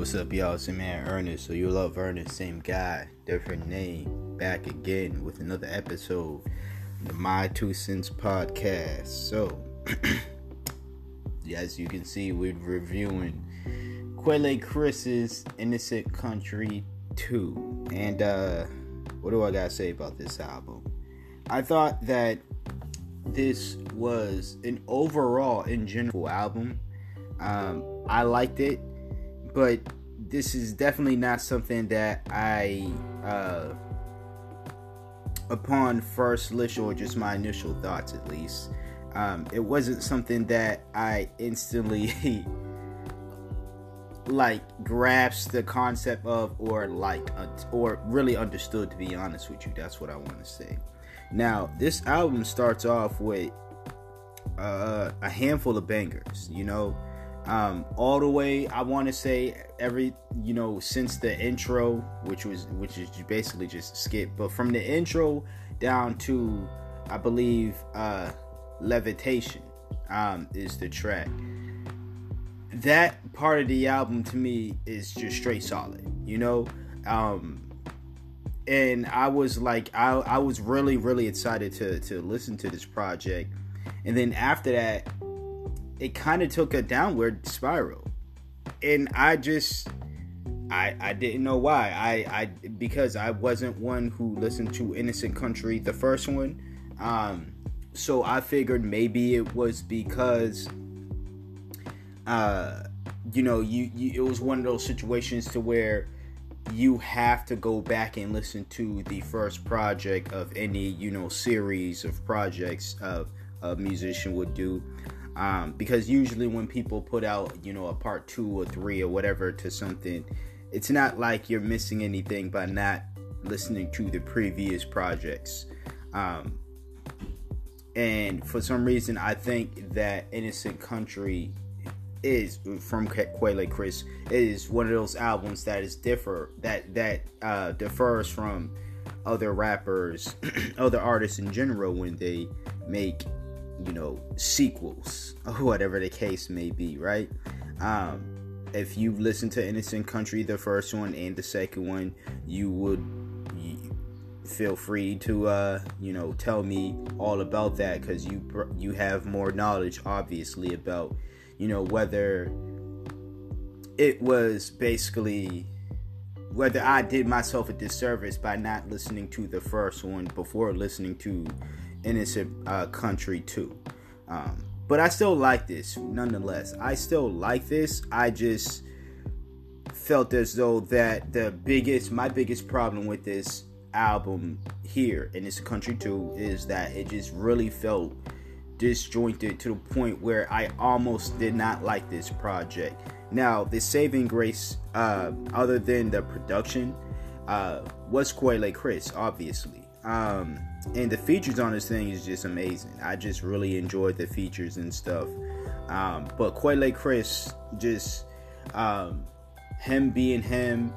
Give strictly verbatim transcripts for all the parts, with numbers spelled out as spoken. What's up, y'all? It's your man Ernest, so you love Ernest, same guy, different name, back again with another episode of the My Two Cents Podcast. So, as you can see, we're reviewing Quelle Chris's Innocent Country two. And uh, what do I gotta say about this album? I thought that this was an overall, in general, album. Um, I liked it. But this is definitely not something that I, uh, upon first listen or just my initial thoughts at least, um, it wasn't something that I instantly, like, grasped the concept of or, like, uh, or really understood, to be honest with you. That's what I want to say. Now, this album starts off with uh, a handful of bangers, you know. Um, all the way, I want to say every, you know, since the intro, which was, which is basically just skip, but from the intro down to, I believe, uh, Levitation, um, is the track. That part of the album to me is just straight solid, you know, um, and I was like, I, I was really, really excited to, to listen to this project. And then after that, it kind of took a downward spiral, and I just, I I didn't know why. I, I because I wasn't one who listened to Innocent Country, the first one, um, so I figured maybe it was because, uh, you know, you, you it was one of those situations to where you have to go back and listen to the first project of any, you know, series of projects of a musician would do. Um, because usually when people put out, you know, a part two or three or whatever to something, it's not like you're missing anything by not listening to the previous projects. Um, and for some reason, I think that Innocent Country is, from Quelle Chris, is one of those albums that is differ, that, that uh, differs from other rappers, other artists in general when they make, you know, sequels or whatever the case may be, right? Um, if you listen to Innocent Country, the first one and the second one, you would you feel free to, uh, you know, tell me all about that, because you you have more knowledge, obviously, about, you know, whether it was basically whether I did myself a disservice by not listening to the first one before listening to Innocent uh, Country two. Um, but I still like this nonetheless. I still like this. I just felt as though that the biggest, my biggest problem with this album here, Innocent Country two, is that it just really felt disjointed to the point where I almost did not like this project. Now, the saving grace, uh, other than the production, uh, was Quelle Chris, obviously. Um, and the features on this thing is just amazing. I just really enjoyed the features and stuff. Um, but Quelle Chris, just, um, him being him,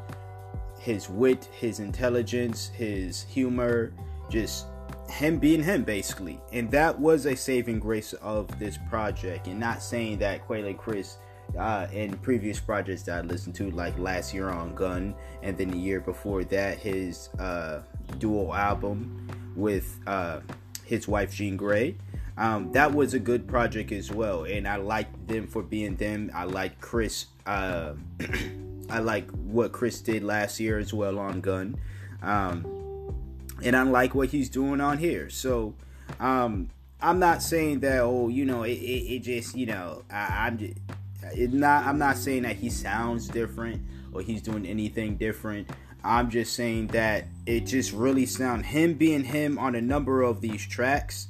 his wit, his intelligence, his humor, just him being him, basically. And that was a saving grace of this project. And not saying that Quelle Chris, uh, in previous projects that I listened to, like last year on Gun, and then the year before that, his, uh, duo album with uh his wife Jean Grey, um that was a good project as well, and I liked them for being them. I like Chris, uh I like what Chris did last year as well on Gun, um and I like what he's doing on here. So um I'm not saying that, oh, you know, it, it, it just, you know, I, I'm just it not I'm not saying that he sounds different or he's doing anything different. I'm just saying that it just really sound, him being him on a number of these tracks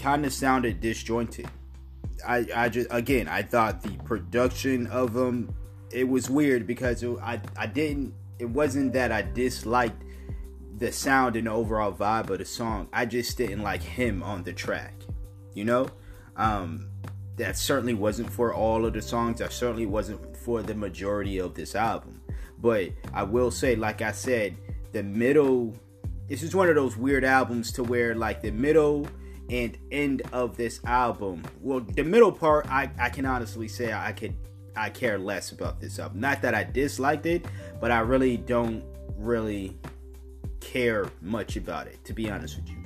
kind of sounded disjointed. I, I just, again, I thought the production of them, it was weird because it, I, I didn't, it wasn't that I disliked the sound and the overall vibe of the song. I just didn't like him on the track, you know? Um, that certainly wasn't for all of the songs. That certainly wasn't for the majority of this album. But I will say, like I said, the middle, this is one of those weird albums to where, like, the middle and end of this album, well, the middle part, I, I can honestly say I could, I care less about this album. Not that I disliked it, but I really don't really care much about it, to be honest with you.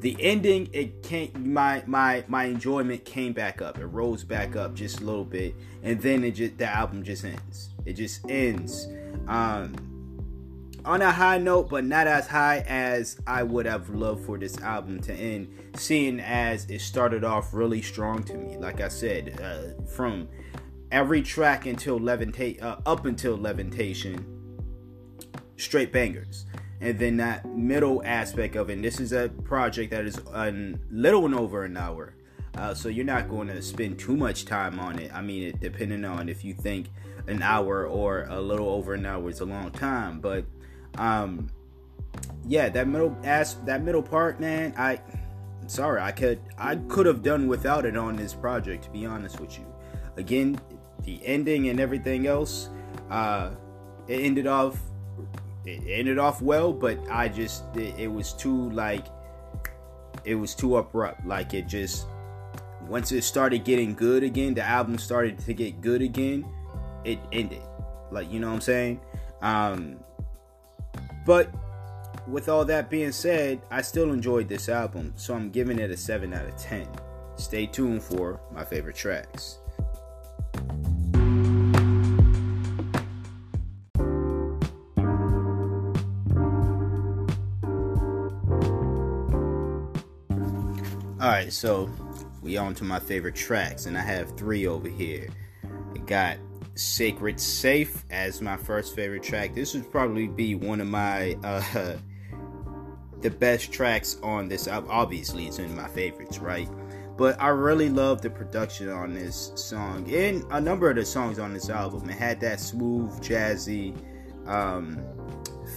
The ending, it can't, my my my enjoyment came back up. It rose back up just a little bit, and then it just, the album just ends. It just ends um, on a high note, but not as high as I would have loved for this album to end, seeing as it started off really strong to me. Like I said, uh, from every track until Levita- uh, up until Levitation, straight bangers. And then that middle aspect of it, and this is a project that is a little over an hour, uh, so you're not going to spend too much time on it. I mean, it, depending on if you think an hour or a little over an hour is a long time, but um, yeah, that middle as that middle part, man, I, I'm sorry, I could I could have done without it on this project, to be honest with you. Again, the ending and everything else, uh, it ended off. It ended off well, but I just, it, it was too, like, it was too abrupt. Like, it just, once it started getting good again, the album started to get good again, it ended. Like, you know what I'm saying? Um, but with all that being said, I still enjoyed this album, so I'm giving it a seven out of ten. Stay tuned for my favorite tracks. Alright, so we on to my favorite tracks, and I have three over here. I got Sacred Safe as my first favorite track. This would probably be one of my, uh, the best tracks on this album. Obviously, it's in my favorites, right? But I really love the production on this song, and a number of the songs on this album. It had that smooth, jazzy, um,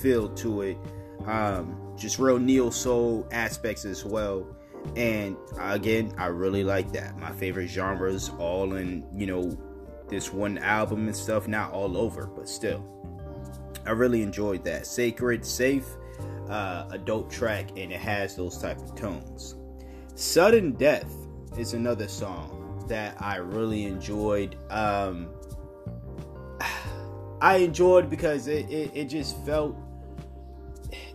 feel to it. Um, just real neo-soul aspects as well. And again, I really like that. My favorite genres all in, you know, this one album and stuff. Not all over, but still, I really enjoyed that. Sacred Safe, uh, a dope track, and it has those type of tones. Sudden Death is another song that I really enjoyed. Um, I enjoyed because it, it, it just felt...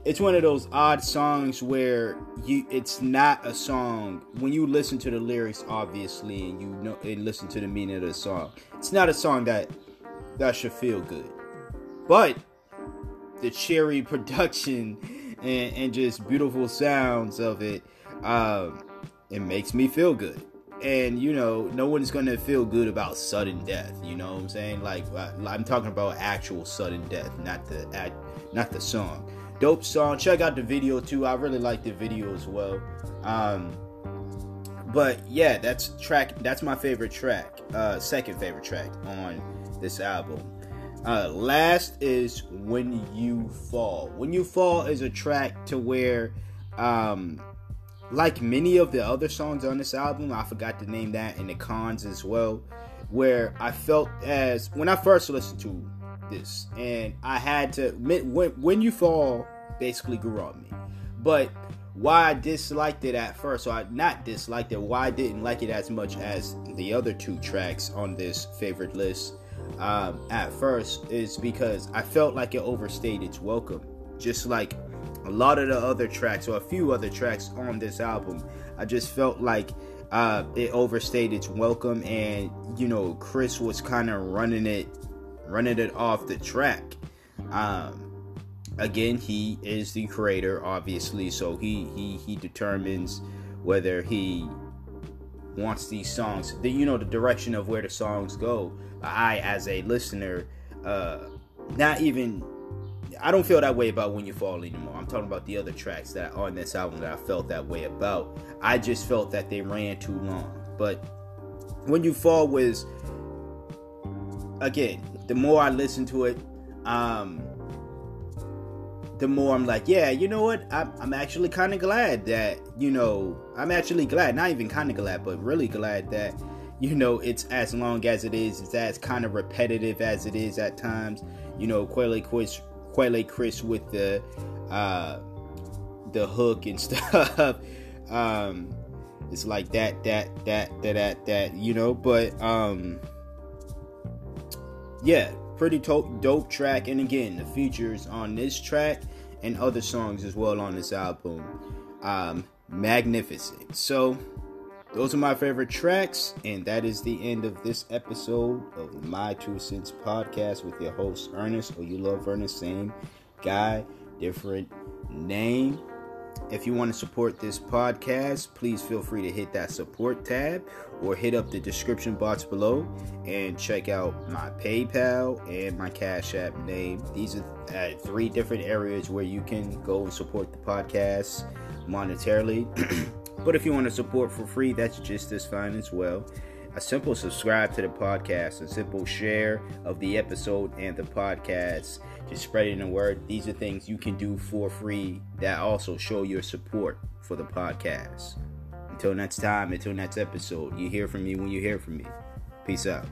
It's one of those odd songs where you, it's not a song. When you listen to the lyrics, obviously, and you know, and listen to the meaning of the song, it's not a song that that should feel good. But the cheery production and, and just beautiful sounds of it, um, it makes me feel good. And, you know, no one's going to feel good about sudden death. You know what I'm saying? Like, I'm talking about actual sudden death, not the not the song. Dope song. Check out the video too. I really like the video as well. Um, but yeah, that's track. That's my favorite track. Uh, second favorite track on this album. Uh, last is When You Fall. When You Fall is a track to where, um, like many of the other songs on this album, I forgot to name that in the cons as well. Where I felt as when I first listened to this, and I had to admit, when, when You Fall basically grew on me. But why I disliked it at first, so I not disliked it, why I didn't like it as much as the other two tracks on this favorite list, um, at first, is because I felt like it overstayed its welcome. Just like a lot of the other tracks, or a few other tracks on this album, I just felt like uh, it overstayed its welcome, and, you know, Chris was kind of running it running it off the track. Um, again, he is the creator, obviously, so he he he determines whether he wants these songs, the, you know, the direction of where the songs go. I, as a listener, uh, not even, I don't feel that way about When You Fall anymore. I'm talking about the other tracks that are on this album that I felt that way about. I just felt that they ran too long. But When You Fall was, again, the more I listen to it, um, the more I'm like, yeah, you know what? I'm, I'm actually kind of glad that, you know, I'm actually glad, not even kind of glad, but really glad that, you know, it's as long as it is. It's as kind of repetitive as it is at times. You know, Quelle Chris, Quelle Chris with the, uh, the hook and stuff. um, it's like that, that, that, that, that, that, you know, but, um... yeah, pretty to- dope track. And again, the features on this track and other songs as well on this album, um, magnificent. So those are my favorite tracks, and that is the end of this episode of My Two Cents Podcast with your host Ernest, or You Love Ernest, same guy, different name. If you want to support this podcast, please feel free to hit that support tab or hit up the description box below and check out my PayPal and my Cash App name. These are uh, three different areas where you can go and support the podcast monetarily. But if you want to support for free, that's just as fine as well. A simple subscribe to the podcast, a simple share of the episode and the podcast, just spreading the word. These are things you can do for free that also show your support for the podcast. Until next time, until next episode, you hear from me when you hear from me. Peace out.